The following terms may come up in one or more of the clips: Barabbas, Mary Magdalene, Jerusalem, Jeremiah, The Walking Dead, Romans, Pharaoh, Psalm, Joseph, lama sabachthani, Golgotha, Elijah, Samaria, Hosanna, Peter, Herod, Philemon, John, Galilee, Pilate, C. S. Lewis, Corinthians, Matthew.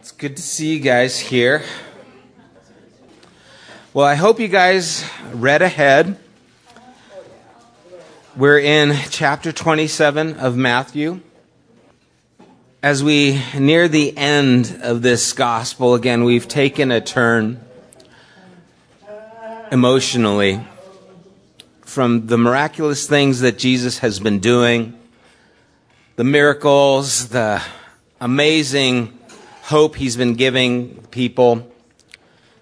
It's good to see you guys here. Well, I hope you guys read ahead. We're in chapter 27 of Matthew. As we near the end of this gospel, again, we've taken a turn emotionally from the miraculous things that Jesus has been doing, the miracles, the amazing hope he's been giving people.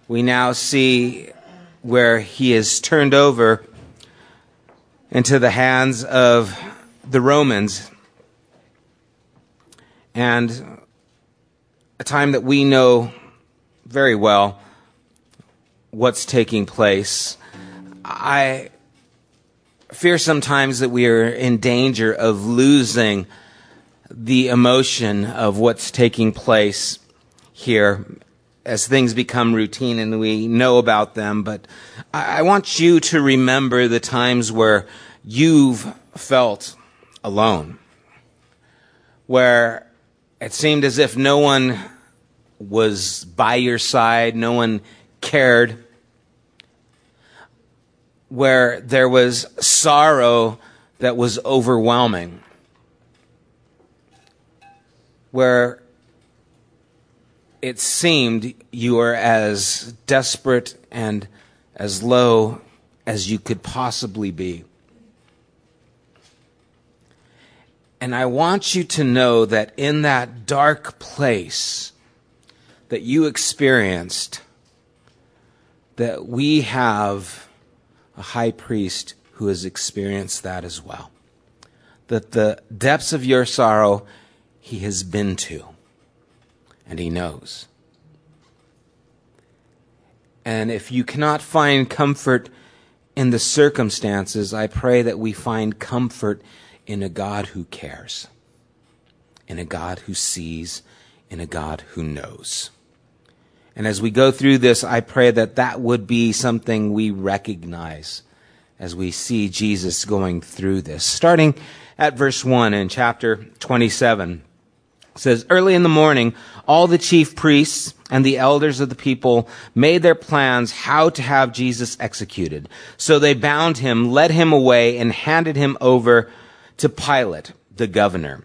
We now see where he is turned over into the hands of the Romans, and a time that we know very well what's taking place. I fear sometimes that we are in danger of losing the emotion of what's taking place here as things become routine and we know about them. But I want you to remember the times where you've felt alone, where it seemed as if no one was by your side, no one cared, where there was sorrow that was overwhelming, where it seemed you were as desperate and as low as you could possibly be. And I want you to know that in that dark place that you experienced, that we have a high priest who has experienced that as well. That the depths of your sorrow he has been to, and he knows. And if you cannot find comfort in the circumstances, I pray that we find comfort in a God who cares, in a God who sees, in a God who knows. And as we go through this, I pray that that would be something we recognize as we see Jesus going through this. Starting at verse 1 in chapter 27. It says, "Early in the morning, all the chief priests and the elders of the people made their plans how to have Jesus executed. So they bound him, led him away, and handed him over to Pilate, the governor."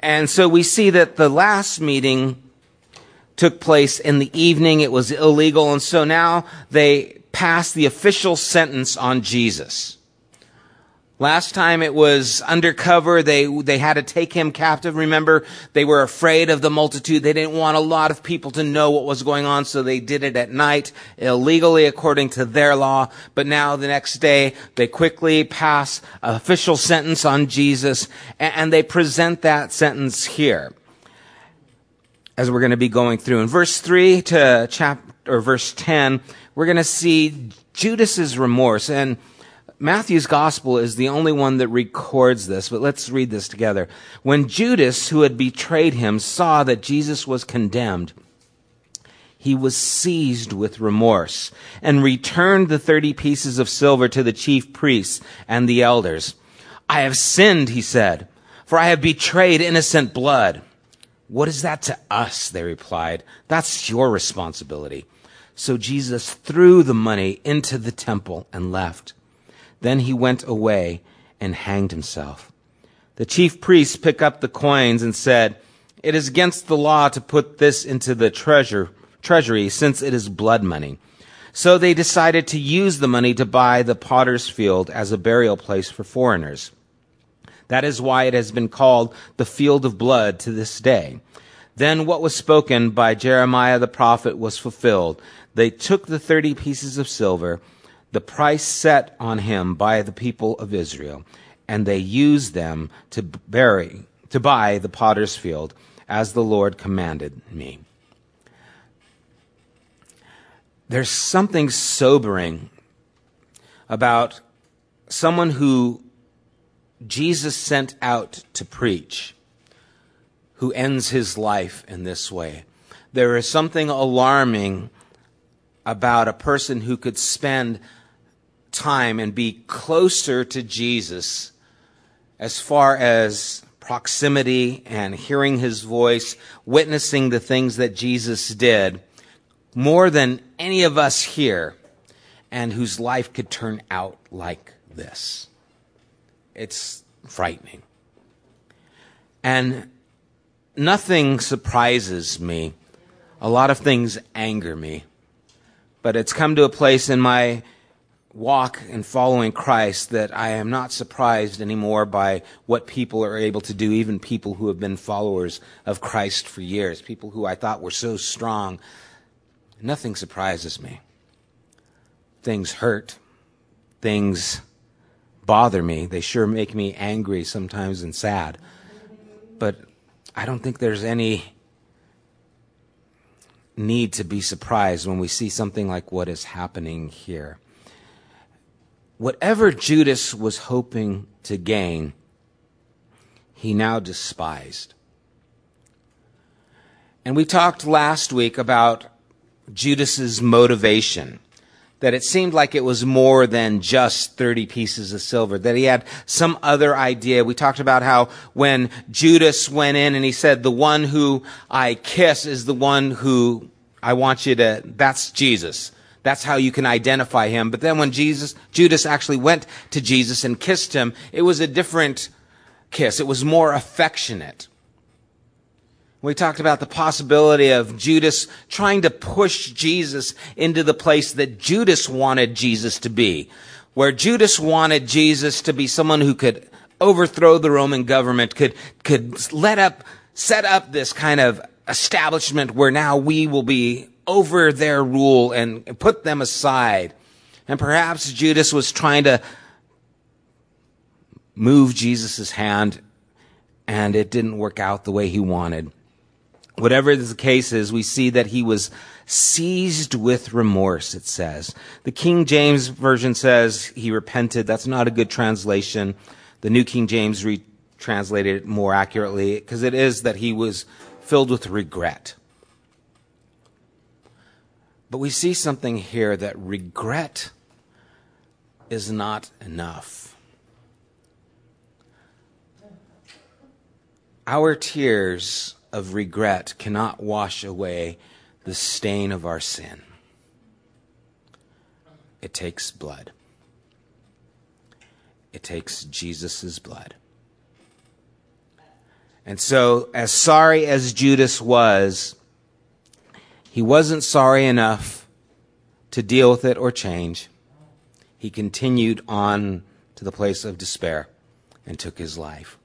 And so we see that the last meeting took place in the evening. It was illegal, and so now they pass the official sentence on Jesus. Last time it was undercover. They had to take him captive. Remember, they were afraid of the multitude. They didn't want a lot of people to know what was going on, so they did it at night, illegally according to their law. But now the next day, they quickly pass an official sentence on Jesus, and they present that sentence here, as we're going to be going through. In verse 3 to verse 10, we're going to see Judas's remorse, and Matthew's gospel is the only one that records this, but let's read this together. "When Judas, who had betrayed him, saw that Jesus was condemned, he was seized with remorse and returned the 30 pieces of silver to the chief priests and the elders. 'I have sinned,' he said, 'for I have betrayed innocent blood.' 'What is that to us?' they replied. 'That's your responsibility.' So Jesus threw the money into the temple and left. Then he went away and hanged himself. The chief priests picked up the coins and said, 'It is against the law to put this into the treasury, since it is blood money.' So they decided to use the money to buy the potter's field as a burial place for foreigners. That is why it has been called the field of blood to this day. Then what was spoken by Jeremiah the prophet was fulfilled. They took the 30 pieces of silver, the price set on him by the people of Israel, and they used them to buy the potter's field, as the Lord commanded me." There's something sobering about someone who Jesus sent out to preach, who ends his life in this way. There is something alarming about a person who could spend time and be closer to Jesus as far as proximity and hearing his voice, witnessing the things that Jesus did more than any of us here, and whose life could turn out like this. It's frightening. And nothing surprises me. A lot of things anger me. But it's come to a place in my walk and following Christ that I am not surprised anymore by what people are able to do, even people who have been followers of Christ for years, people who I thought were so strong. Nothing surprises me. Things hurt. Things bother me. They sure make me angry sometimes and sad. But I don't think there's any need to be surprised when we see something like what is happening here. Whatever Judas was hoping to gain, he now despised. And we talked last week about Judas's motivation, that it seemed like it was more than just 30 pieces of silver, that he had some other idea. We talked about how when Judas went in and he said, the one who I kiss is the one who I want you to, that's Jesus. That's how you can identify him. But then when Judas actually went to Jesus and kissed him, it was a different kiss. It was more affectionate. We talked about the possibility of Judas trying to push Jesus into the place that Judas wanted Jesus to be, where Judas wanted Jesus to be someone who could overthrow the Roman government, could set up this kind of establishment where now we will be over their rule and put them aside. And perhaps Judas was trying to move Jesus' hand, and it didn't work out the way he wanted. Whatever the case is, we see that he was seized with remorse, it says. The King James Version says he repented. That's not a good translation. The New King James retranslated it more accurately, because it is that he was filled with regret. But we see something here, that regret is not enough. Our tears of regret cannot wash away the stain of our sin. It takes blood. It takes Jesus' blood. And so, as sorry as Judas was, he wasn't sorry enough to deal with it or change. He continued on to the place of despair and took his life.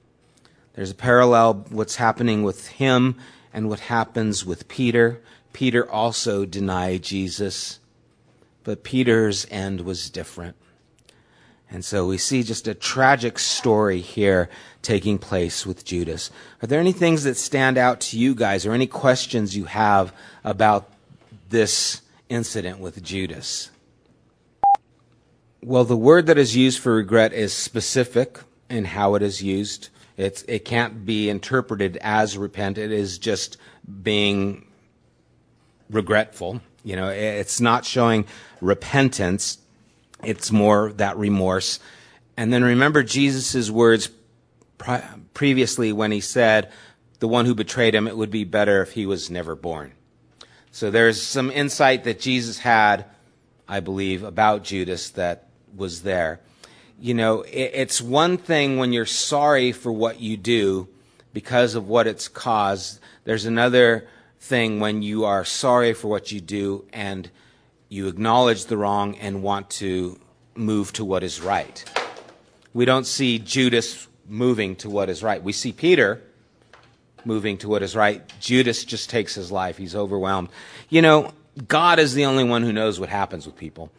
There's a parallel, what's happening with him and what happens with Peter. Peter also denied Jesus, but Peter's end was different. And so we see just a tragic story here taking place with Judas. Are there any things that stand out to you guys, or any questions you have about this incident with Judas? Well, the word that is used for regret is specific in how it is used. It can't be interpreted as repent. It is just being regretful. You know, it's not showing repentance. It's more that remorse. And then remember Jesus' words previously when he said, the one who betrayed him, it would be better if he was never born. So there's some insight that Jesus had, I believe, about Judas that was there. You know, it's one thing when you're sorry for what you do because of what it's caused. There's another thing when you are sorry for what you do and you acknowledge the wrong and want to move to what is right. We don't see Judas moving to what is right. We see Peter moving to what is right. Judas just takes his life. He's overwhelmed. You know, God is the only one who knows what happens with people.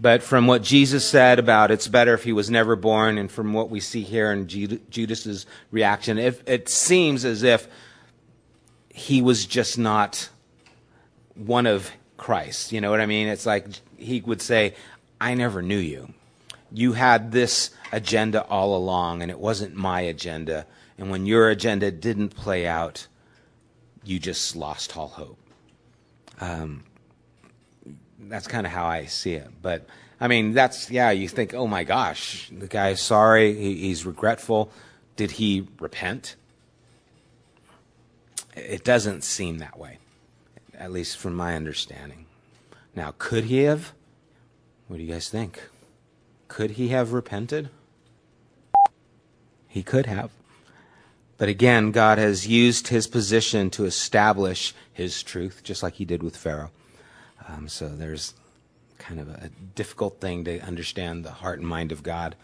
But from what Jesus said about it's better if he was never born, and from what we see here in Judas's reaction, it seems as if he was just not one of Christ. You know what I mean? It's like he would say, I never knew you. You had this agenda all along, and it wasn't my agenda. And when your agenda didn't play out, you just lost all hope. That's kind of how I see it. But, I mean, you think, oh my gosh, the guy's sorry, he's regretful. Did he repent? It doesn't seem that way, at least from my understanding. Now, could he have? What do you guys think? Could he have repented? He could have. But again, God has used his position to establish his truth, just like he did with Pharaoh. So there's kind of a difficult thing to understand the heart and mind of God.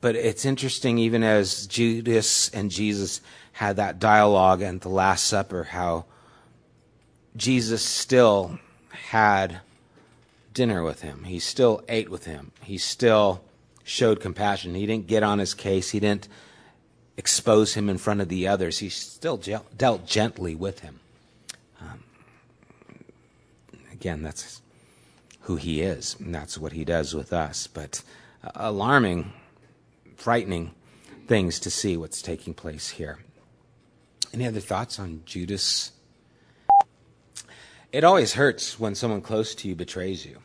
But it's interesting, even as Judas and Jesus had that dialogue at the Last Supper, how Jesus still had dinner with him. He still ate with him. He still showed compassion. He didn't get on his case. He didn't expose him in front of the others. He still dealt gently with him. Again, that's who he is, and that's what he does with us. But alarming, frightening things to see what's taking place here. Any other thoughts on Judas? It always hurts when someone close to you betrays you.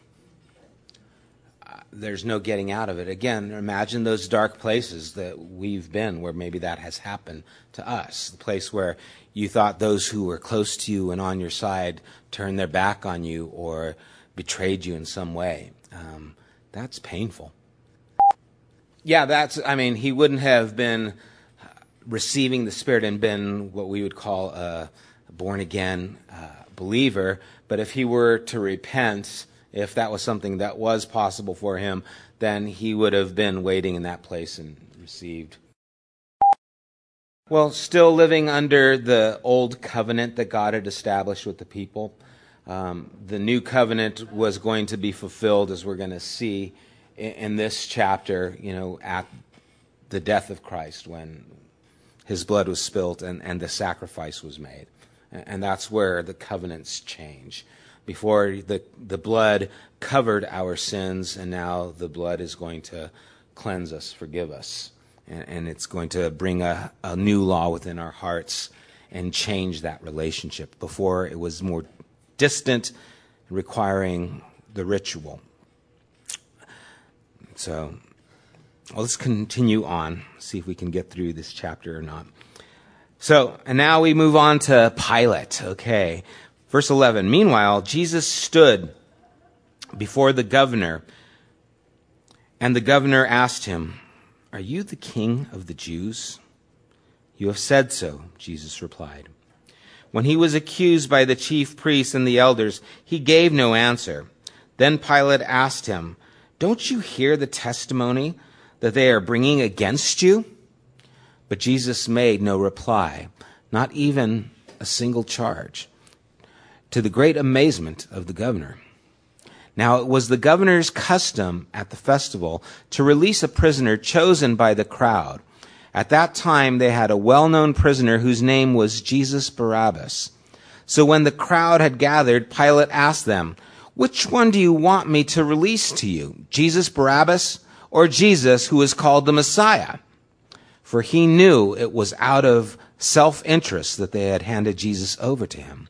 There's no getting out of it. Again, imagine those dark places that we've been where maybe that has happened to us. The place where you thought those who were close to you and on your side turned their back on you or betrayed you in some way. That's painful. Yeah, he wouldn't have been receiving the Spirit and been what we would call a born-again believer, but if he were to repent, if that was something that was possible for him, then he would have been waiting in that place and received. Well, still living under the old covenant that God had established with the people. The new covenant was going to be fulfilled, as we're going to see in this chapter, at the death of Christ, when his blood was spilt and the sacrifice was made. And that's where the covenants change. Before, the blood covered our sins, and now the blood is going to cleanse us, forgive us. And it's going to bring a new law within our hearts and change that relationship. Before, it was more distant, requiring the ritual. So, let's continue on, see if we can get through this chapter or not. So, and now we move on to Pilate, okay. Verse 11, meanwhile, Jesus stood before the governor, and the governor asked him, "Are you the king of the Jews?" "You have said so," Jesus replied. When he was accused by the chief priests and the elders, he gave no answer. Then Pilate asked him, "Don't you hear the testimony that they are bringing against you?" But Jesus made no reply, not even a single charge, to the great amazement of the governor. Now it was the governor's custom at the festival to release a prisoner chosen by the crowd. At that time they had a well-known prisoner whose name was Jesus Barabbas. So when the crowd had gathered, Pilate asked them, "Which one do you want me to release to you, Jesus Barabbas or Jesus who is called the Messiah?" For he knew it was out of self-interest that they had handed Jesus over to him.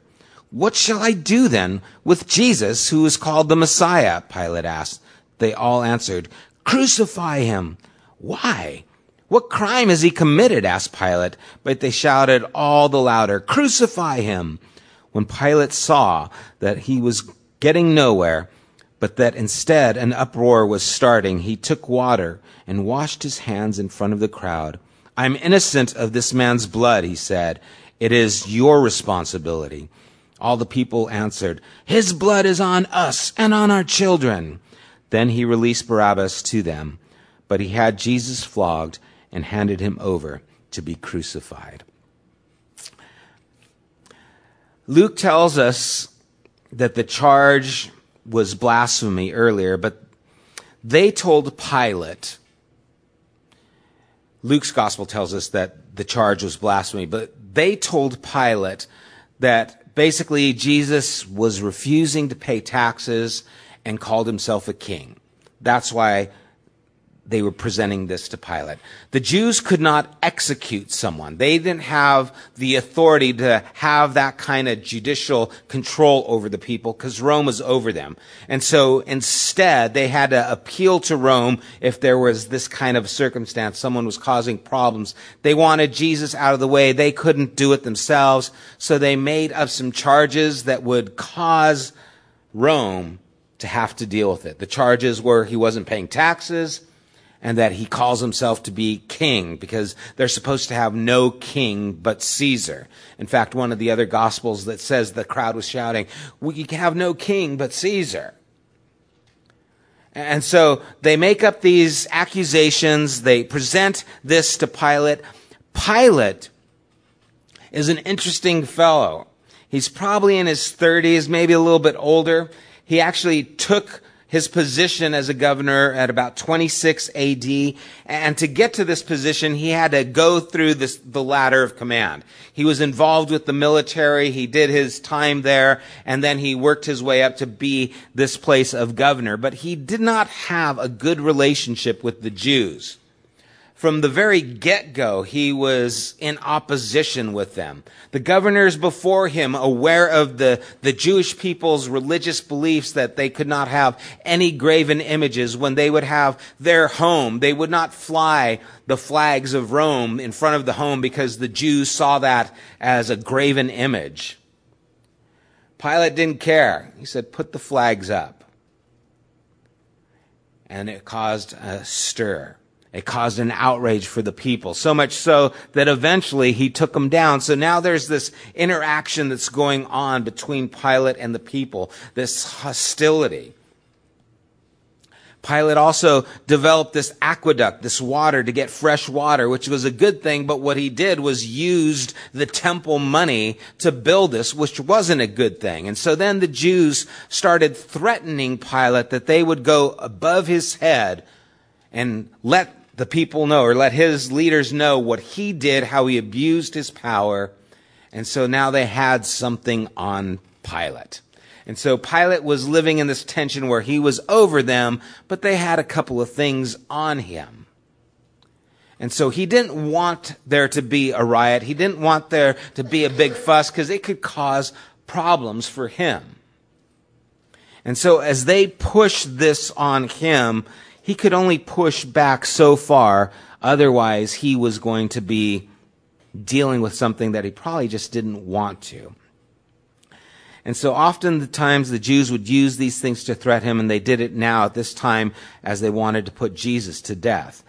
"What shall I do then with Jesus, who is called the Messiah?" Pilate asked. They all answered, "Crucify him." "Why? What crime has he committed?" asked Pilate. But they shouted all the louder, "Crucify him." When Pilate saw that he was getting nowhere, but that instead an uproar was starting, he took water and washed his hands in front of the crowd. "I'm innocent of this man's blood," he said. "It is your responsibility." All the people answered, "His blood is on us and on our children." Then he released Barabbas to them, but he had Jesus flogged and handed him over to be crucified. Luke tells us that the charge was blasphemy earlier, but they told Pilate. Luke's gospel tells us that the charge was blasphemy, but they told Pilate that basically Jesus was refusing to pay taxes and called himself a king. That's why they were presenting this to Pilate. The Jews could not execute someone. They didn't have the authority to have that kind of judicial control over the people because Rome was over them. And so instead, they had to appeal to Rome if there was this kind of circumstance. Someone was causing problems. They wanted Jesus out of the way. They couldn't do it themselves. So they made up some charges that would cause Rome to have to deal with it. The charges were he wasn't paying taxes, and that he calls himself to be king, because they're supposed to have no king but Caesar. In fact, one of the other gospels that says the crowd was shouting, "We can have no king but Caesar." And so they make up these accusations. They present this to Pilate. Pilate is an interesting fellow. He's probably in his 30s, maybe a little bit older. He actually took his position as a governor at about 26 AD. And to get to this position, he had to go through the ladder of command. He was involved with the military. He did his time there. And then he worked his way up to be this place of governor. But he did not have a good relationship with the Jews. From the very get-go, he was in opposition with them. The governors before him, aware of the Jewish people's religious beliefs that they could not have any graven images, when they would have their home, they would not fly the flags of Rome in front of the home because the Jews saw that as a graven image. Pilate didn't care. He said, "Put the flags up." And it caused a stir. It caused an outrage for the people, so much so that eventually he took them down. So now there's this interaction that's going on between Pilate and the people, this hostility. Pilate also developed this aqueduct, this water, to get fresh water, which was a good thing. But what he did was used the temple money to build this, which wasn't a good thing. And so then the Jews started threatening Pilate that they would go above his head and let the people know, or let his leaders know, what he did, how he abused his power. And so now they had something on Pilate. And so Pilate was living in this tension where he was over them, but they had a couple of things on him. And so he didn't want there to be a riot. He didn't want there to be a big fuss because it could cause problems for him. And so as they pushed this on him, he could only push back so far. Otherwise, he was going to be dealing with something that he probably just didn't want to. And so often the times the Jews would use these things to threaten him, and they did it now at this time as they wanted to put Jesus to death.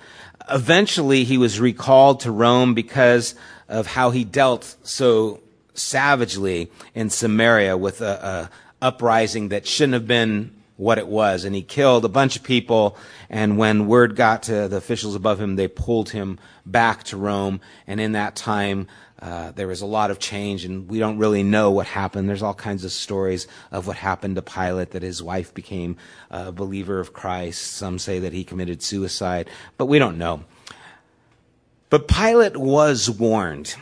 Eventually, he was recalled to Rome because of how he dealt so savagely in Samaria with a uprising that shouldn't have been what it was, and he killed a bunch of people. And when word got to the officials above him, they pulled him back to Rome. And in that time, there was a lot of change, and we don't really know what happened. There's all kinds of stories of what happened to Pilate, that his wife became a believer of Christ. Some say that he committed suicide, but we don't know. But Pilate was warned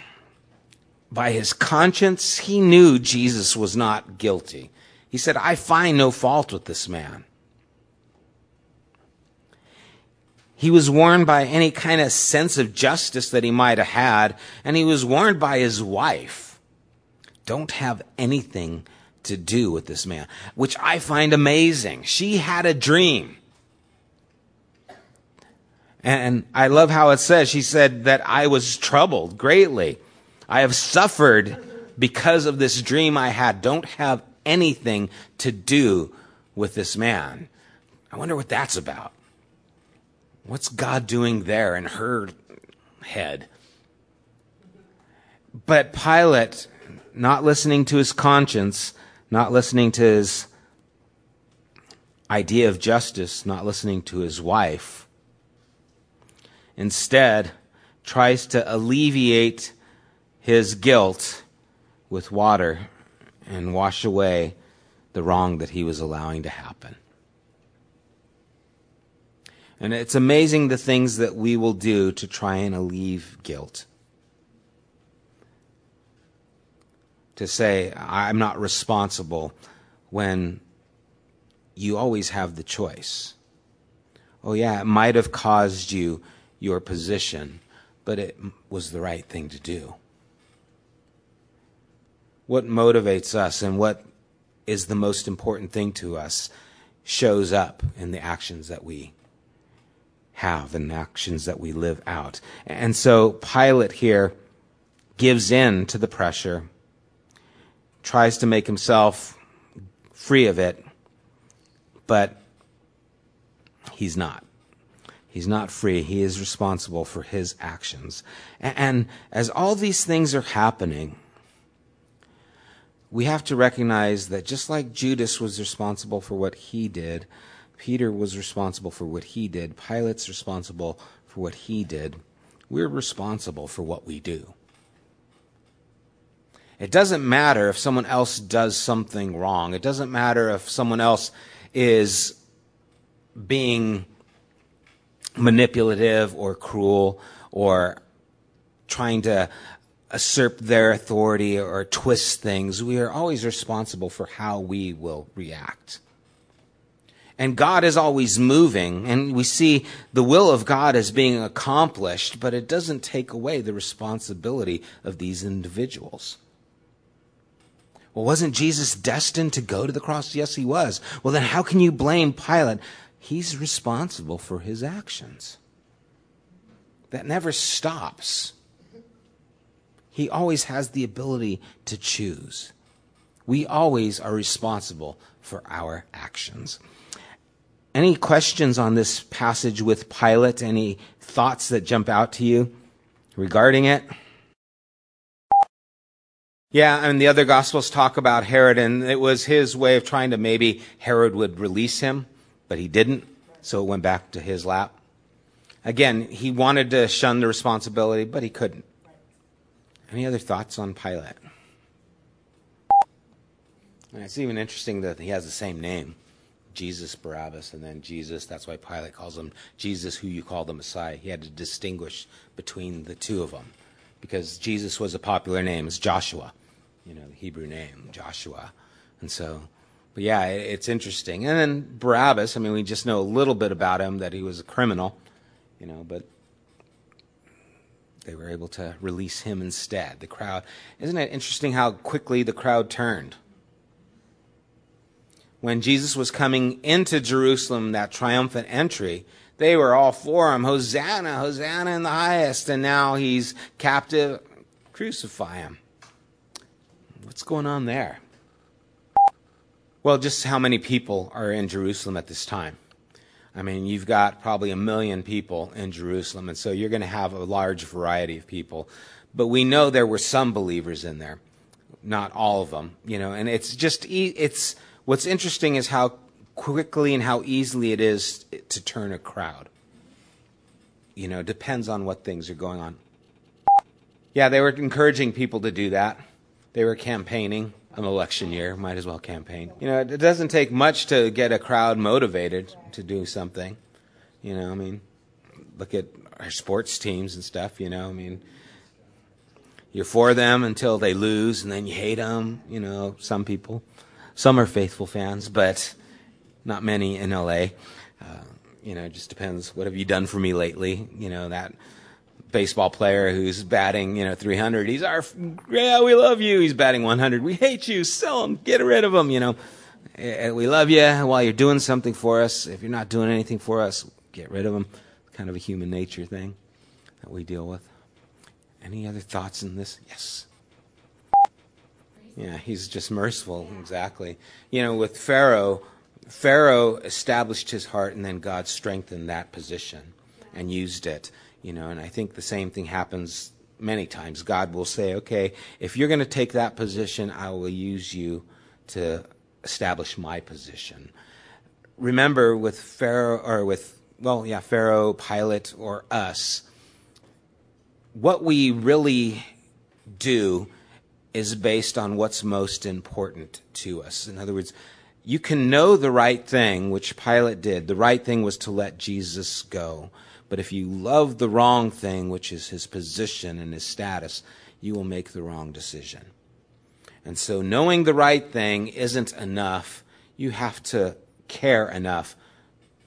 by his conscience. He knew Jesus was not guilty. He said, "I find no fault with this man." He was warned by any kind of sense of justice that he might have had, and he was warned by his wife. Don't have anything to do with this man, which I find amazing. She had a dream. And I love how it says, she said that I was troubled greatly. I have suffered because of this dream I had. Don't have anything to do with this man. I wonder what that's about. What's God doing there in her head? But Pilate, not listening to his conscience, not listening to his idea of justice, not listening to his wife, instead tries to alleviate his guilt with water and wash away the wrong that he was allowing to happen. And it's amazing the things that we will do to try and alleviate guilt. to say, I'm not responsible, when you always have the choice. Oh yeah, it might have caused you your position, but it was the right thing to do. What motivates us and what is the most important thing to us shows up in the actions that we have and the actions that we live out. And so Pilate here gives in to the pressure, tries to make himself free of it, but he's not. He's not free. He is responsible for his actions. And as all these things are happening, we have to recognize that just like Judas was responsible for what he did, Peter was responsible for what he did, Pilate's responsible for what he did, we're responsible for what we do. It doesn't matter if someone else does something wrong. It doesn't matter if someone else is being manipulative or cruel or trying to usurp their authority or twist things. We are always responsible for how we will react. And God is always moving, and we see the will of God as being accomplished, but it doesn't take away the responsibility of these individuals. Well, wasn't Jesus destined to go to the cross? Yes, he was. Well, then how can you blame Pilate? He's responsible for his actions. That never stops. He always has the ability to choose. We always are responsible for our actions. Any questions on this passage with Pilate? Any thoughts that jump out to you regarding it? Yeah, and the other Gospels talk about Herod, and it was his way of trying to, maybe Herod would release him, but he didn't, so it went back to his lap. Again, he wanted to shun the responsibility, but he couldn't. Any other thoughts on Pilate? And it's even interesting that he has the same name, Jesus Barabbas, and then Jesus. That's why Pilate calls him Jesus, who you call the Messiah. He had to distinguish between the two of them, because Jesus was a popular name. It's Joshua, the Hebrew name, Joshua. And so, but yeah, it's interesting. And then Barabbas, we just know a little bit about him, that he was a criminal, but they were able to release him instead. The crowd, isn't it interesting how quickly the crowd turned? When Jesus was coming into Jerusalem, that triumphant entry, they were all for him. Hosanna, Hosanna in the highest. And now he's captive. Crucify him. What's going on there? Well, just how many people are in Jerusalem at this time? You've got probably 1 million people in Jerusalem, and so you're going to have a large variety of people. But we know there were some believers in there, not all of them, and it's what's interesting is how quickly and how easily it is to turn a crowd. It depends on what things are going on. Yeah, they were encouraging people to do that. They were campaigning. An election year, might as well campaign. It doesn't take much to get a crowd motivated to do something. Look at our sports teams and stuff, you're for them until they lose, and then you hate them, some people. Some are faithful fans, but not many in L.A. It just depends. What have you done for me lately? That baseball player who's batting, 300. He's we love you. He's batting 100. We hate you. Sell him. Get rid of him. We love you while you're doing something for us. If you're not doing anything for us, get rid of him. Kind of a human nature thing that we deal with. Any other thoughts in this? Yes. Yeah, he's just merciful. Exactly. With Pharaoh established his heart, and then God strengthened that position and used it. And I think the same thing happens many times. God will say, okay, if you're going to take that position, I will use you to establish my position. Remember with Pharaoh, Pilate, or us, what we really do is based on what's most important to us. In other words, you can know the right thing, which Pilate did. The right thing was to let Jesus go. But if you love the wrong thing, which is his position and his status, you will make the wrong decision. And so knowing the right thing isn't enough. You have to care enough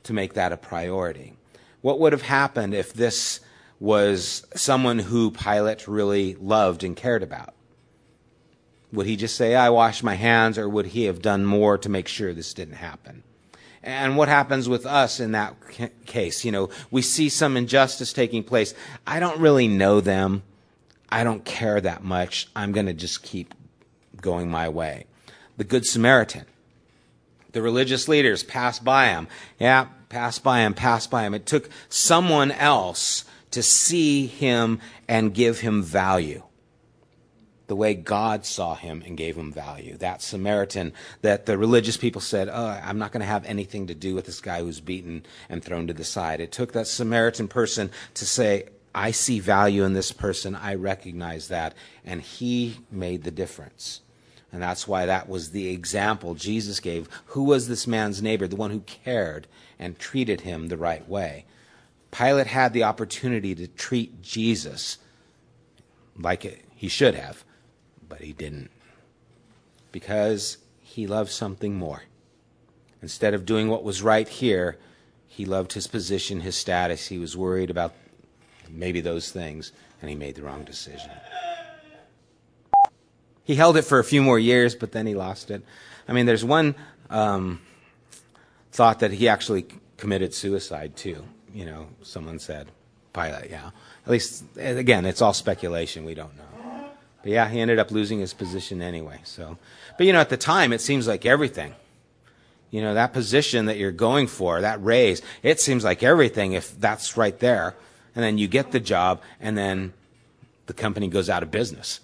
to make that a priority. What would have happened if this was someone who Pilate really loved and cared about? Would he just say, I wash my hands, or would he have done more to make sure this didn't happen? And what happens with us in that case? You know, we see some injustice taking place. I don't really know them. I don't care that much. I'm going to just keep going my way. The Good Samaritan. The religious leaders passed by him. Yeah, passed by him, passed by him. It took someone else to see him and give him value, the way God saw him and gave him value. That Samaritan that the religious people said, oh, I'm not going to have anything to do with this guy who's beaten and thrown to the side. It took that Samaritan person to say, I see value in this person. I recognize that. And he made the difference. And that's why that was the example Jesus gave. Who was this man's neighbor? The one who cared and treated him the right way. Pilate had the opportunity to treat Jesus like he should have. But he didn't, because he loved something more. Instead of doing what was right here, he loved his position, his status. He was worried about maybe those things, and he made the wrong decision. He held it for a few more years, but then he lost it. I mean, there's one thought that he actually committed suicide too. You know, someone said, Pilate, yeah. At least, again, it's all speculation. We don't know. But yeah, he ended up losing his position anyway. So, but you know, at the time, it seems like everything. You know, that position that you're going for, that raise, it seems like everything if that's right there. And then you get the job, and then the company goes out of business.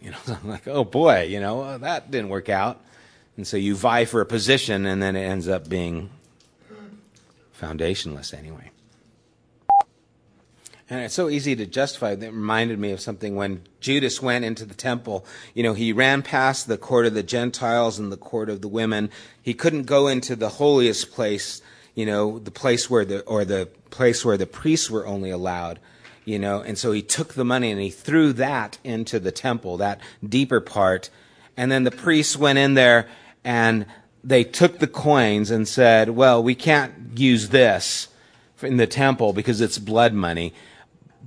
You know, so I'm like, oh boy, you know, that didn't work out. And so you vie for a position, and then it ends up being foundationless anyway. And it's so easy to justify. That reminded me of something when Judas went into the temple. You know, he ran past the court of the Gentiles and the court of the women. He couldn't go into the holiest place, you know, the place where the place where the priests were only allowed, you know. And so he took the money and he threw that into the temple, that deeper part. And then the priests went in there and they took the coins and said, well, we can't use this in the temple because it's blood money.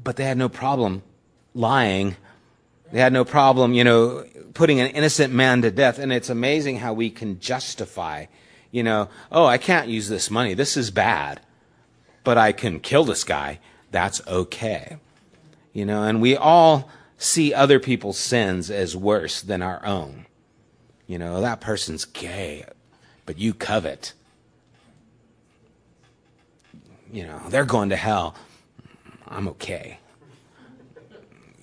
But they had no problem lying. They had no problem, you know, putting an innocent man to death. And it's amazing how we can justify, you know, oh, I can't use this money. This is bad. But I can kill this guy. That's okay. You know, and we all see other people's sins as worse than our own. You know, that person's gay, but you covet. You know, they're going to hell. I'm okay.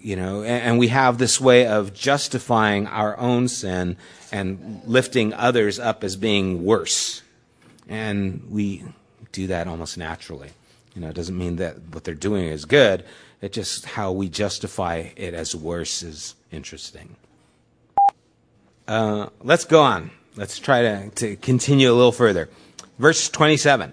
You know, and we have this way of justifying our own sin and lifting others up as being worse. And we do that almost naturally. You know, it doesn't mean that what they're doing is good. It's just how we justify it as worse is interesting. Let's go on. Let's try to continue a little further. Verse 27.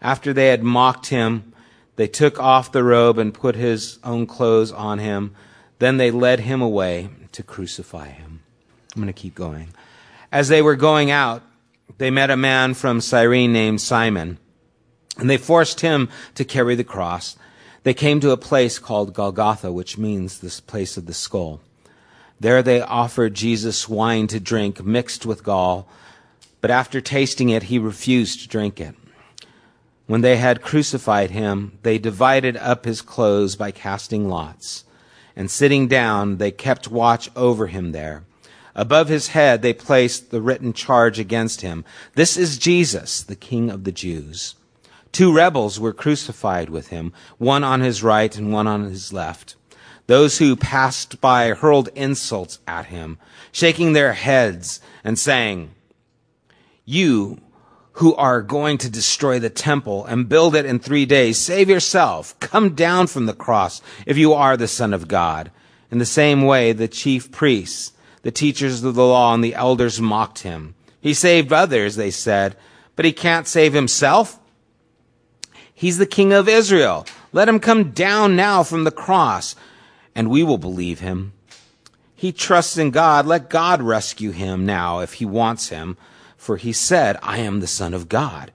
After they had mocked him, they took off the robe and put his own clothes on him. Then they led him away to crucify him. I'm going to keep going. As they were going out, they met a man from Cyrene named Simon, and they forced him to carry the cross. They came to a place called Golgotha, which means this place of the skull. There they offered Jesus wine to drink mixed with gall, but after tasting it, he refused to drink it. When they had crucified him, they divided up his clothes by casting lots, and sitting down, they kept watch over him there. Above his head, they placed the written charge against him. This is Jesus, the King of the Jews. Two rebels were crucified with him, one on his right and one on his left. Those who passed by hurled insults at him, shaking their heads and saying, "You who are going to destroy the temple and build it in 3 days, save yourself. Come down from the cross if you are the Son of God." In the same way, the chief priests, the teachers of the law, and the elders mocked him. "He saved others," they said, "but he can't save himself. He's the King of Israel. Let him come down now from the cross, and we will believe him. He trusts in God. Let God rescue him now if he wants him. For he said, 'I am the Son of God.'"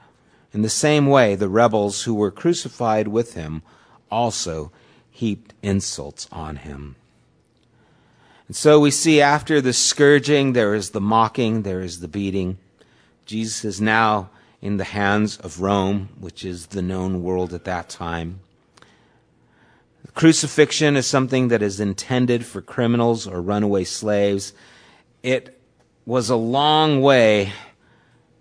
In the same way, the rebels who were crucified with him also heaped insults on him. And so we see after the scourging, there is the mocking, there is the beating. Jesus is now in the hands of Rome, which is the known world at that time. Crucifixion is something that is intended for criminals or runaway slaves. It was a long way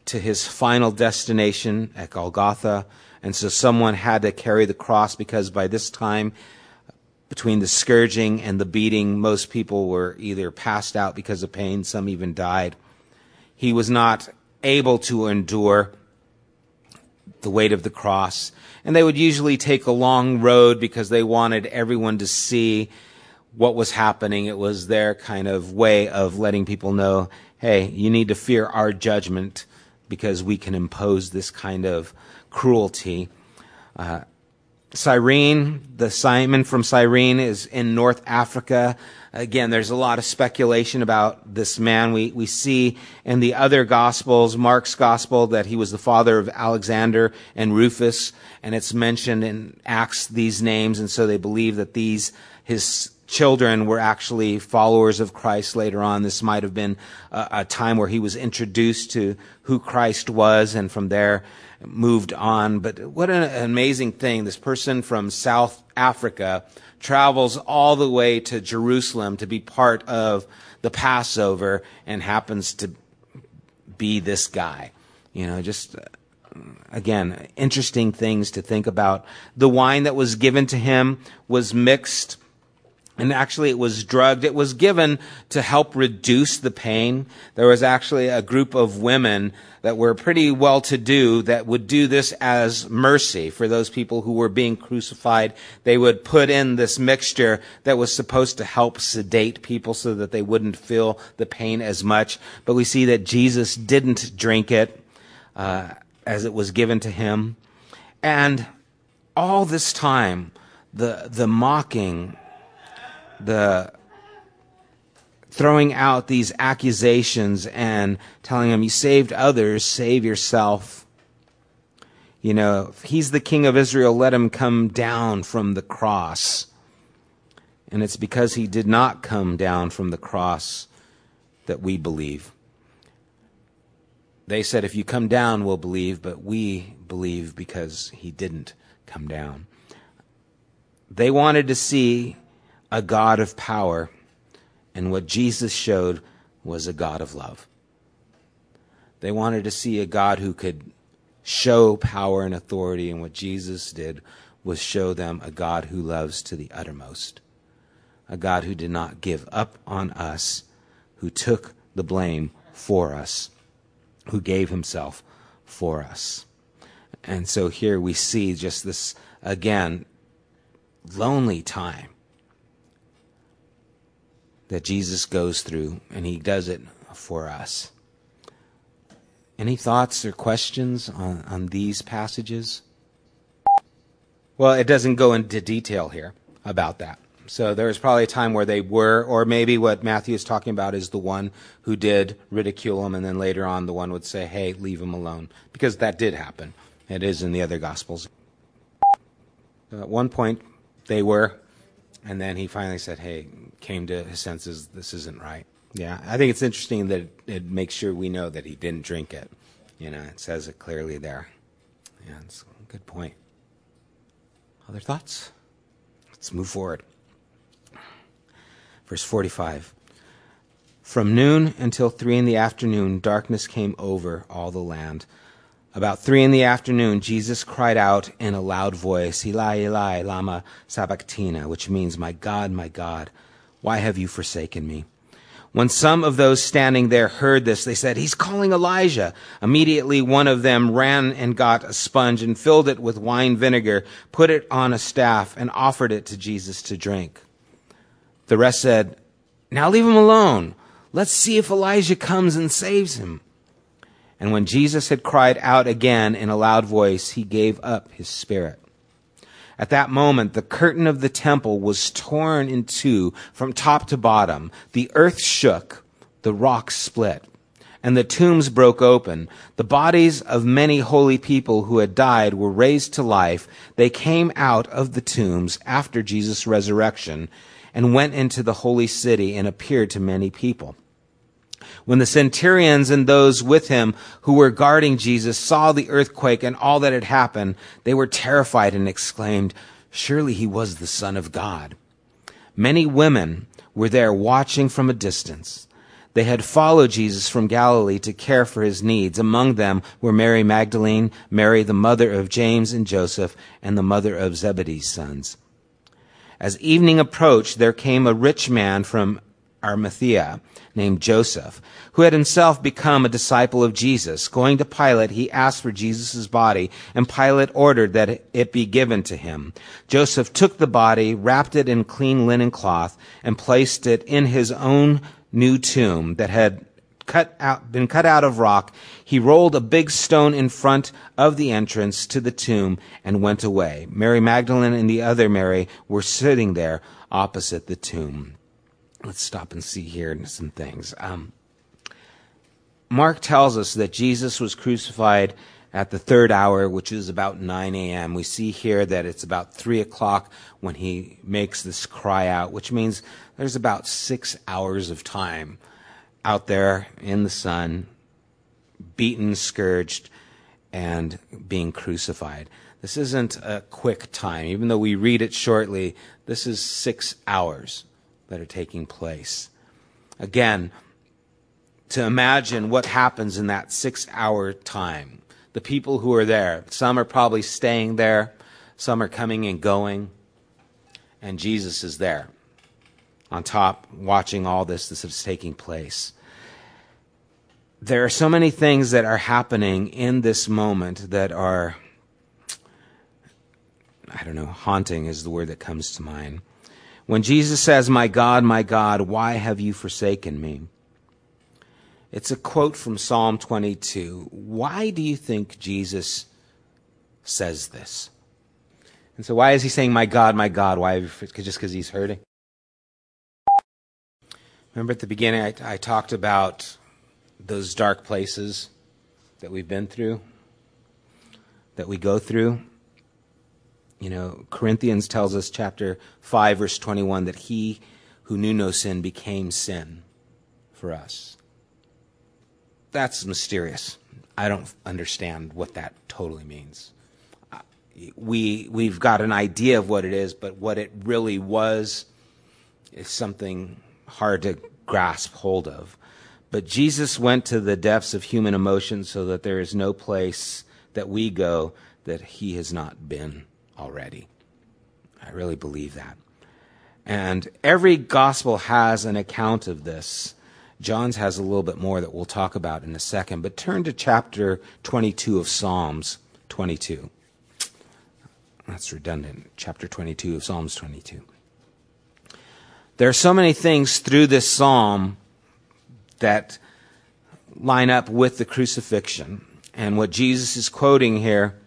to his final destination at Golgotha. And so someone had to carry the cross, because by this time, between the scourging and the beating, most people were either passed out because of pain, some even died. He was not able to endure the weight of the cross. And they would usually take a long road because they wanted everyone to see what was happening. It was their kind of way of letting people know, hey, you need to fear our judgment, because we can impose this kind of cruelty. Cyrene, the Simon from Cyrene, is in North Africa. Again, there's a lot of speculation about this man. We see in the other Gospels, Mark's Gospel, that he was the father of Alexander and Rufus, and it's mentioned in Acts, these names, and so they believe that these, his children, were actually followers of Christ later on. This might have been a time where he was introduced to who Christ was, and from there moved on. But what an amazing thing. This person from South Africa travels all the way to Jerusalem to be part of the Passover, and happens to be this guy. You know, just again, interesting things to think about. The wine that was given to him was mixed, and actually it was drugged. It was given to help reduce the pain. There was actually a group of women that were pretty well-to-do that would do this as mercy for those people who were being crucified. They would put in this mixture that was supposed to help sedate people so that they wouldn't feel the pain as much. But we see that Jesus didn't drink it as it was given to him. And all this time, the mocking, the throwing out these accusations and telling him, "You saved others, save yourself. You know, if he's the King of Israel, let him come down from the cross." And it's because he did not come down from the cross that we believe. They said, "If you come down, we'll believe," but we believe because he didn't come down. They wanted to see a God of power, and what Jesus showed was a God of love. They wanted to see a God who could show power and authority, and what Jesus did was show them a God who loves to the uttermost, a God who did not give up on us, who took the blame for us, who gave himself for us. And so here we see just this, again, lonely time that Jesus goes through, and he does it for us. Any thoughts or questions on these passages? Well, it doesn't go into detail here about that. So there was probably a time where they were, or maybe what Matthew is talking about is the one who did ridicule him, and then later on the one would say, "Hey, leave him alone," because that did happen. It is in the other Gospels. At one point, they were, and then he finally said, "Hey," came to his senses, "This isn't right." Yeah, I think it's interesting that it makes sure we know that he didn't drink it. You know, it says it clearly there. Yeah, it's a good point. Other thoughts? Let's move forward. Verse 45. "From noon until 3 in the afternoon, darkness came over all the land About 3 p.m, Jesus cried out in a loud voice, Eli, Eli, lama sabachthani, which means, my God, why have you forsaken me? When some of those standing there heard this, they said, he's calling Elijah. Immediately one of them ran and got a sponge and filled it with wine vinegar, put it on a staff, and offered it to Jesus to drink. The rest said, now leave him alone. Let's see if Elijah comes and saves him. And when Jesus had cried out again in a loud voice, he gave up his spirit. At that moment, the curtain of the temple was torn in two from top to bottom. The earth shook, the rocks split, and the tombs broke open. The bodies of many holy people who had died were raised to life. They came out of the tombs after Jesus' resurrection and went into the holy city and appeared to many people. When the centurions and those with him who were guarding Jesus saw the earthquake and all that had happened, they were terrified and exclaimed, surely he was the Son of God. Many women were there watching from a distance. They had followed Jesus from Galilee to care for his needs. Among them were Mary Magdalene, Mary the mother of James and Joseph, and the mother of Zebedee's sons. As evening approached, there came a rich man from Arimathea, named Joseph, who had himself become a disciple of Jesus. Going to Pilate, he asked for Jesus' body, and Pilate ordered that it be given to him. Joseph took the body, wrapped it in clean linen cloth, and placed it in his own new tomb that had been cut out of rock. He rolled a big stone in front of the entrance to the tomb and went away. Mary Magdalene and the other Mary were sitting there opposite the tomb. Let's stop and see here some things. Mark tells us that Jesus was crucified at the third hour, which is about 9 a.m. We see here that it's about 3 o'clock when he makes this cry out, which means there's about 6 hours of time out there in the sun, beaten, scourged, and being crucified. This isn't a quick time. Even though we read it shortly, this is 6 hours that are taking place. Again, to imagine what happens in that 6 hour time. The people who are there, some are probably staying there, some are coming and going, and Jesus is there on top watching all this that's taking place. There are so many things that are happening in this moment that are, I don't know, haunting is the word that comes to mind. When Jesus says, my God, why have you forsaken me? It's a quote from Psalm 22. Why do you think Jesus says this? And so why is he saying, my God, why have you forsaken me? Just because he's hurting? Remember at the beginning, I talked about those dark places that we've been through, that we go through. You know, Corinthians tells us, chapter 5, verse 21, that he who knew no sin became sin for us. That's mysterious. I don't understand what that totally means. We've got an idea of what it is, but what it really was is something hard to grasp hold of. But Jesus went to the depths of human emotion so that there is no place that we go that he has not been already. I really believe that. And every gospel has an account of this. John's has a little bit more that we'll talk about in a second, but turn to chapter 22 of Psalms 22. That's redundant. Chapter 22 of Psalms 22. There are so many things through this psalm that line up with the crucifixion. And what Jesus is quoting here,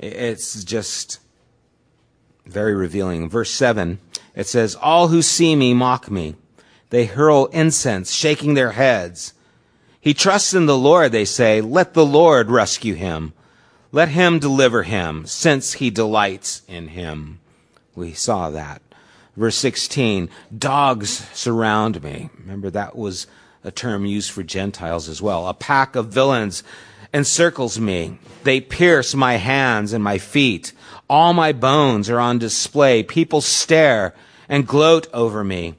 it's just very revealing. Verse 7, it says, all who see me mock me. They hurl incense, shaking their heads. He trusts in the Lord, they say. Let the Lord rescue him. Let him deliver him, since he delights in him. We saw that. Verse 16, dogs surround me. Remember, that was a term used for Gentiles as well. A pack of villains encircles me. They pierce my hands and my feet. All my bones are on display. People stare and gloat over me.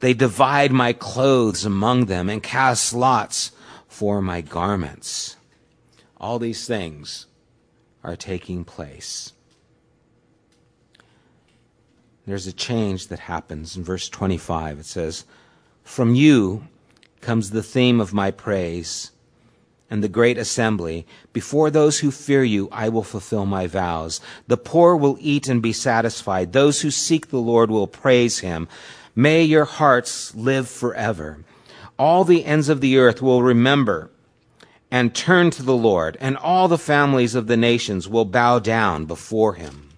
They divide my clothes among them and cast lots for my garments. All these things are taking place. There's a change that happens. In verse 25, it says, "From you comes the theme of my praise and the great assembly. Before those who fear you, I will fulfill my vows. The poor will eat and be satisfied. Those who seek the Lord will praise him. May your hearts live forever. All the ends of the earth will remember and turn to the Lord, and all the families of the nations will bow down before him.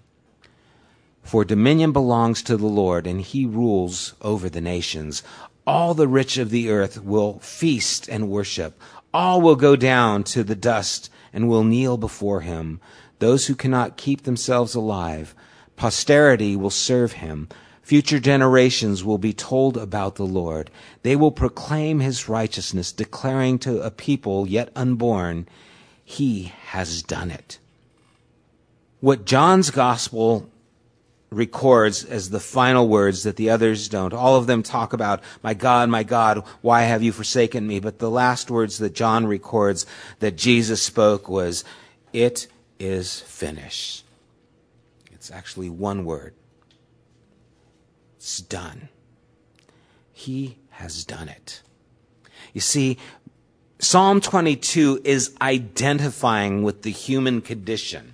For dominion belongs to the Lord, and he rules over the nations. All the rich of the earth will feast and worship. All will go down to the dust and will kneel before him. Those who cannot keep themselves alive, posterity will serve him. Future generations will be told about the Lord. They will proclaim his righteousness, declaring to a people yet unborn, he has done it." What John's gospel records as the final words that the others don't. All of them talk about, my God, why have you forsaken me? But the last words that John records that Jesus spoke was, "It is finished." It's actually one word. It's done. He has done it. You see, Psalm 22 is identifying with the human condition.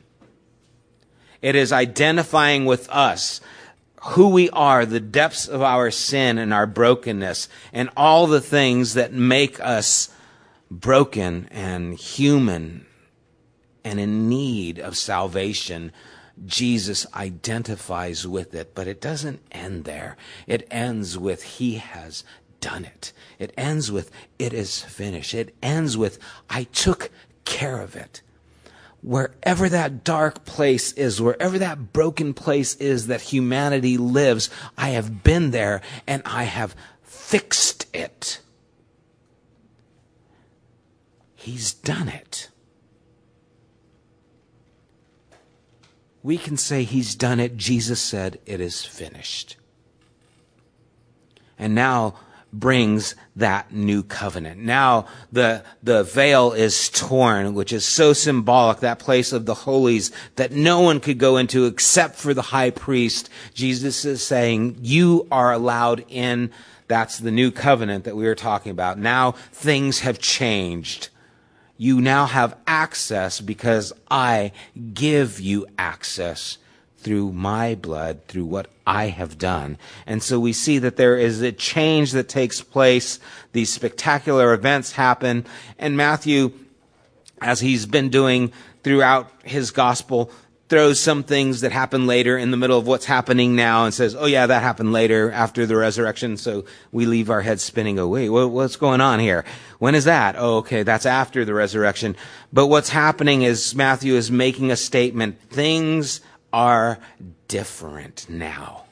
It is identifying with us, who we are, the depths of our sin and our brokenness, and all the things that make us broken and human and in need of salvation. Jesus identifies with it, but it doesn't end there. It ends with, he has done it. It ends with, it is finished. It ends with, I took care of it. Wherever that dark place is, wherever that broken place is that humanity lives, I have been there and I have fixed it. He's done it. We can say he's done it. Jesus said it is finished. And now brings that new covenant. Now the veil is torn, which is so symbolic, that place of the holies that no one could go into except for the high priest. Jesus is saying, you are allowed in. That's the new covenant that we were talking about. Now things have changed. You now have access because I give you access through my blood, through what I have done. And so we see that there is a change that takes place. These spectacular events happen. And Matthew, as he's been doing throughout his gospel, throws some things that happen later in the middle of what's happening now and says, oh yeah, that happened later after the resurrection. So we leave our heads spinning, go, wait, what's going on here? When is that? Oh, okay, that's after the resurrection. But what's happening is Matthew is making a statement. Things are different now.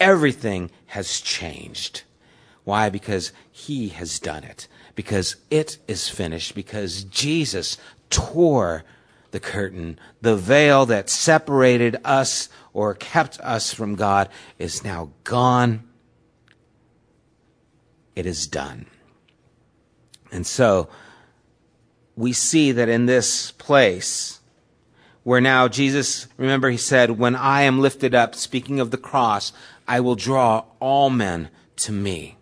Everything has changed. Why? Because he has done it. Because it is finished. Because Jesus tore the curtain. The veil that separated us or kept us from God is now gone. It is done. And so we see that in this place where now Jesus, remember he said, when I am lifted up, speaking of the cross, I will draw all men to me.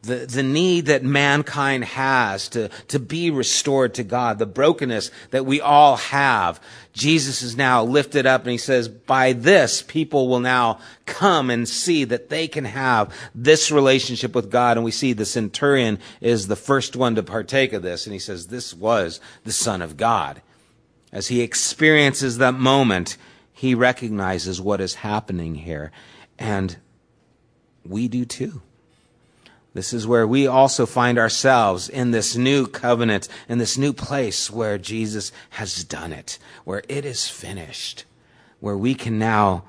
The need that mankind has to be restored to God, the brokenness that we all have, Jesus is now lifted up and he says, by this, people will now come and see that they can have this relationship with God. And we see the centurion is the first one to partake of this. And he says, this was the Son of God. As he experiences that moment, he recognizes what is happening here. And we do too. This is where we also find ourselves in this new covenant, in this new place where Jesus has done it, where it is finished, where we can now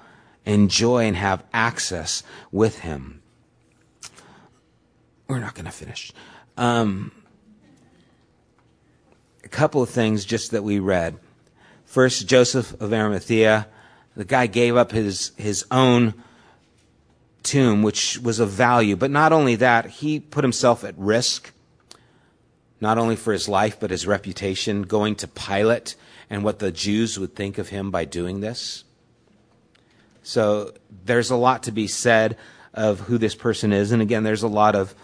enjoy and have access with him. We're not going to finish. A couple of things just that we read. First, Joseph of Arimathea, the guy gave up his own tomb, which was of value. But not only that, he put himself at risk. not only for his life but his reputation, going to Pilate and what the Jews would think of him by doing this. So there's a lot to be said of who this person is. And again, there's a lot of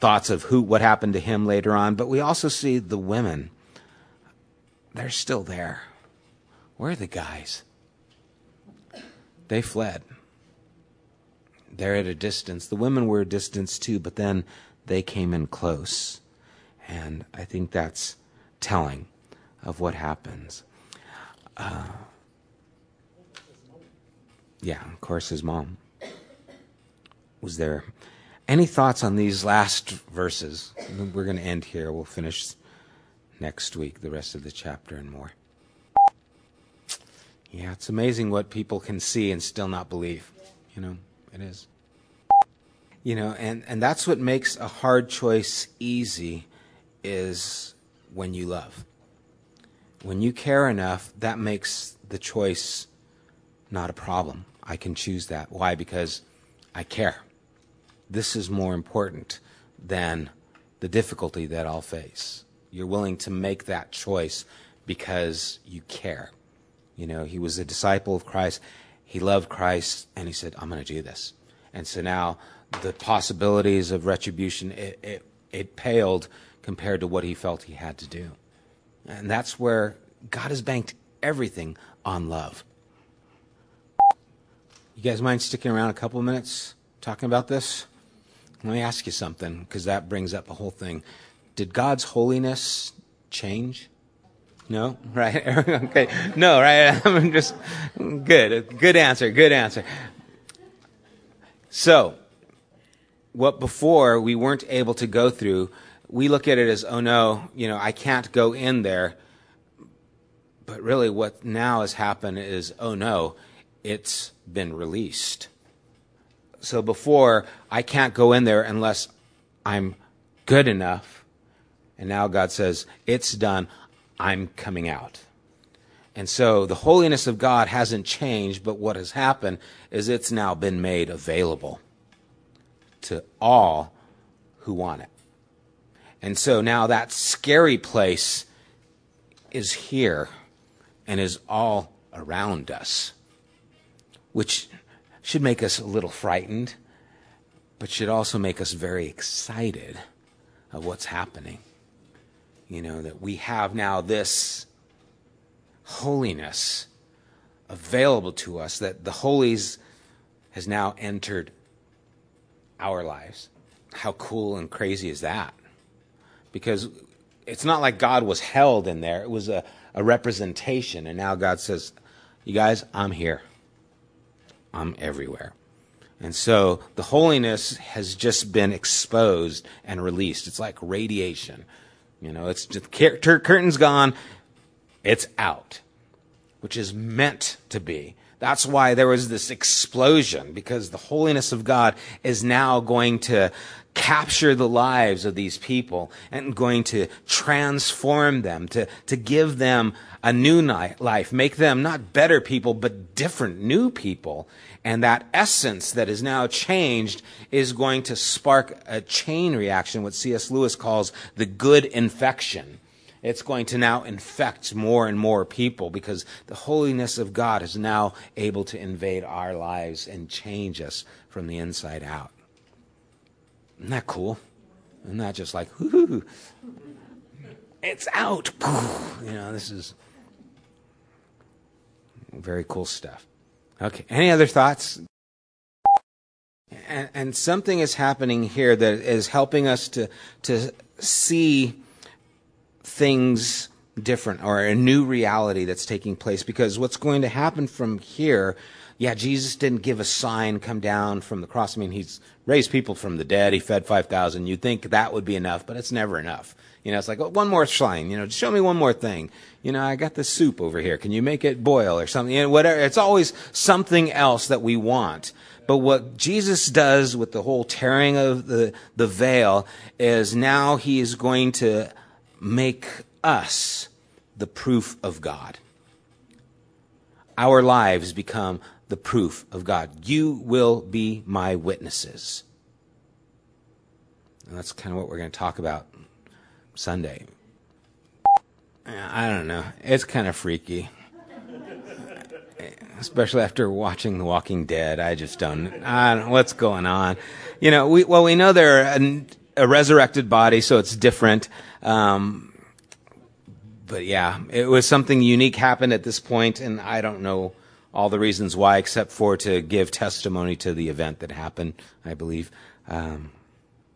thoughts of what happened to him later on. But we also see the women. They're still there. Where are the guys? They fled. They're at a distance. The women were a distance too, but then they came in close. And I think that's telling of what happens. Of course, his mom was there. Any thoughts on these last verses? We're going to end here. We'll finish next week, the rest of the chapter and more. Yeah, it's amazing what people can see and still not believe. You know, it is. You know, and that's what makes a hard choice easy, is when you love. When you care enough, that makes the choice not a problem. I can choose that. Why? Because I care. This is more important than the difficulty that I'll face. You're willing to make that choice because you care. You know, he was a disciple of Christ. He loved Christ, and he said, I'm going to do this. And so now the possibilities of retribution, it paled compared to what he felt he had to do. And that's where God has banked everything on love. You guys mind sticking around a couple of minutes talking about this? Let me ask you something, because that brings up a whole thing. Did God's holiness change? No? Right? Okay. No, right? I'm just... Good. Good answer. Good answer. So, what before we weren't able to go through, we look at it as, oh no, you know, I can't go in there. But really what now has happened is, oh no, it's been released. So before, I can't go in there unless I'm good enough. And now God says, it's done. I'm coming out. And so the holiness of God hasn't changed, but what has happened is it's now been made available to all who want it. And so now that scary place is here and is all around us, which should make us a little frightened, but should also make us very excited of what's happening. You know, that we have now this holiness available to us, that the Holies has now entered our lives. How cool and crazy is that? Because it's not like God was held in there. It was a representation. And now God says, you guys, I'm here. I'm everywhere. And so the holiness has just been exposed and released. It's like radiation. You know, it's just curtain's gone. It's out, which is meant to be. That's why there was this explosion, because the holiness of God is now going to capture the lives of these people and going to transform them, to give them a new life, make them not better people, but different new people. And that essence that is now changed is going to spark a chain reaction, what C. S. Lewis calls the good infection. It's going to now infect more and more people, because the holiness of God is now able to invade our lives and change us from the inside out. Isn't that cool? Isn't that just like, whoo, it's out. You know, this is very cool stuff. Okay, any other thoughts? And something is happening here that is helping us to see things different, or a new reality that's taking place. Because what's going to happen from here, Jesus didn't give a sign, come down from the cross. I mean, he's raised people from the dead. He fed 5,000. You'd think that would be enough, but it's never enough. You know, it's like, oh, one more sign, you know, show me one more thing. You know, I got this soup over here. Can you make it boil or something? You know, whatever. It's always something else that we want. But what Jesus does with the whole tearing of the veil is now he is going to make us the proof of God. Our lives become the proof of God. You will be my witnesses. And that's kind of what we're going to talk about Sunday. I don't know. It's kind of freaky. Especially after watching The Walking Dead. I don't know what's going on. You know, we know they're a resurrected body, so it's different. But yeah, it was something unique happened at this point, and I don't know all the reasons why, except for to give testimony to the event that happened, I believe.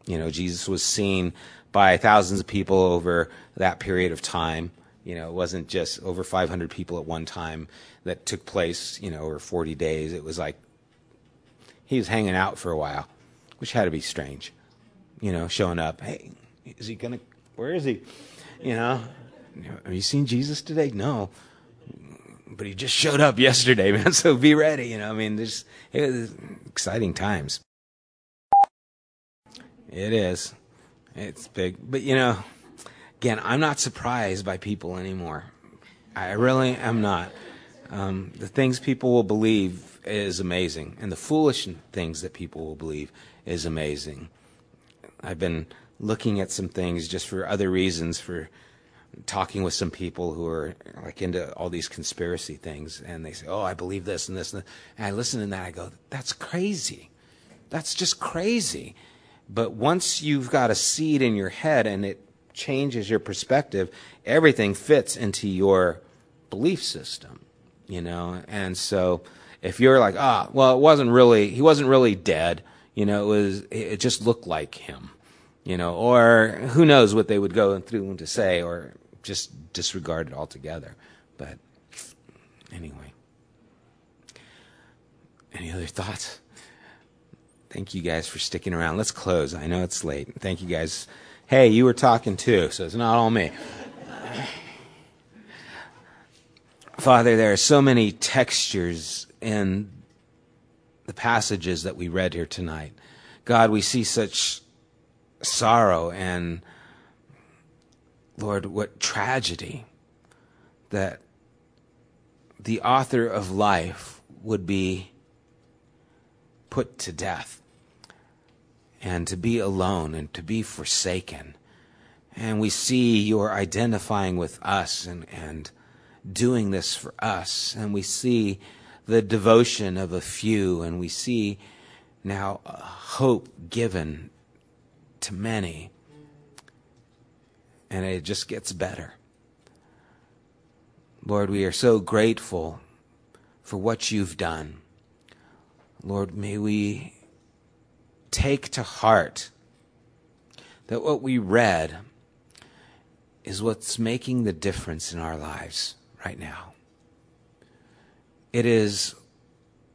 You know, Jesus was seen by thousands of people over that period of time. You know, it wasn't just over 500 people at one time that took place, you know, over 40 days. It was like he was hanging out for a while, which had to be strange. You know, showing up, hey, is he going to, where is he? You know, have you seen Jesus today? No. But he just showed up yesterday, man, so be ready. You know, I mean, it was exciting times. It is. It's big. But, you know, again, I'm not surprised by people anymore. I really am not. The things people will believe is amazing, and the foolish things that people will believe is amazing. I've been looking at some things just for other reasons, for talking with some people who are like into all these conspiracy things, and they say, oh, I believe this and this and this. And I listen to that, I go, that's crazy. That's just crazy. But once you've got a seed in your head and it changes your perspective, everything fits into your belief system, you know? And so if you're like, well, he wasn't really dead. You know, it just looked like him, you know, or who knows what they would go through to say, or just disregard it altogether. But anyway, any other thoughts? Thank you guys for sticking around. Let's close. I know it's late. Thank you guys. Hey, you were talking too, so it's not all me. Father, there are so many textures in the passages that we read here tonight. God, we see such sorrow and, Lord, what tragedy that the author of life would be put to death, and to be alone, and to be forsaken. And we see your identifying with us and doing this for us. And we see the devotion of a few, and we see now hope given to many. And it just gets better. Lord, we are so grateful for what you've done. Lord, may we take to heart that what we read is what's making the difference in our lives right now. It is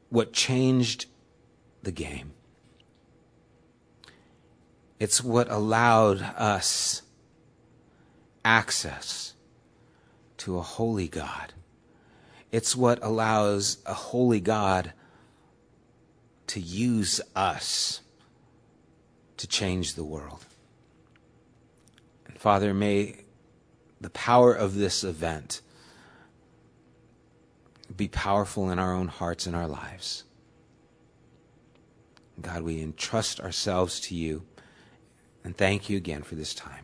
what changed the game. It's what allowed us access to a holy God. It's what allows a holy God to use us to change the world. And Father, may the power of this event be powerful in our own hearts and our lives. God, we entrust ourselves to you, and thank you again for this time.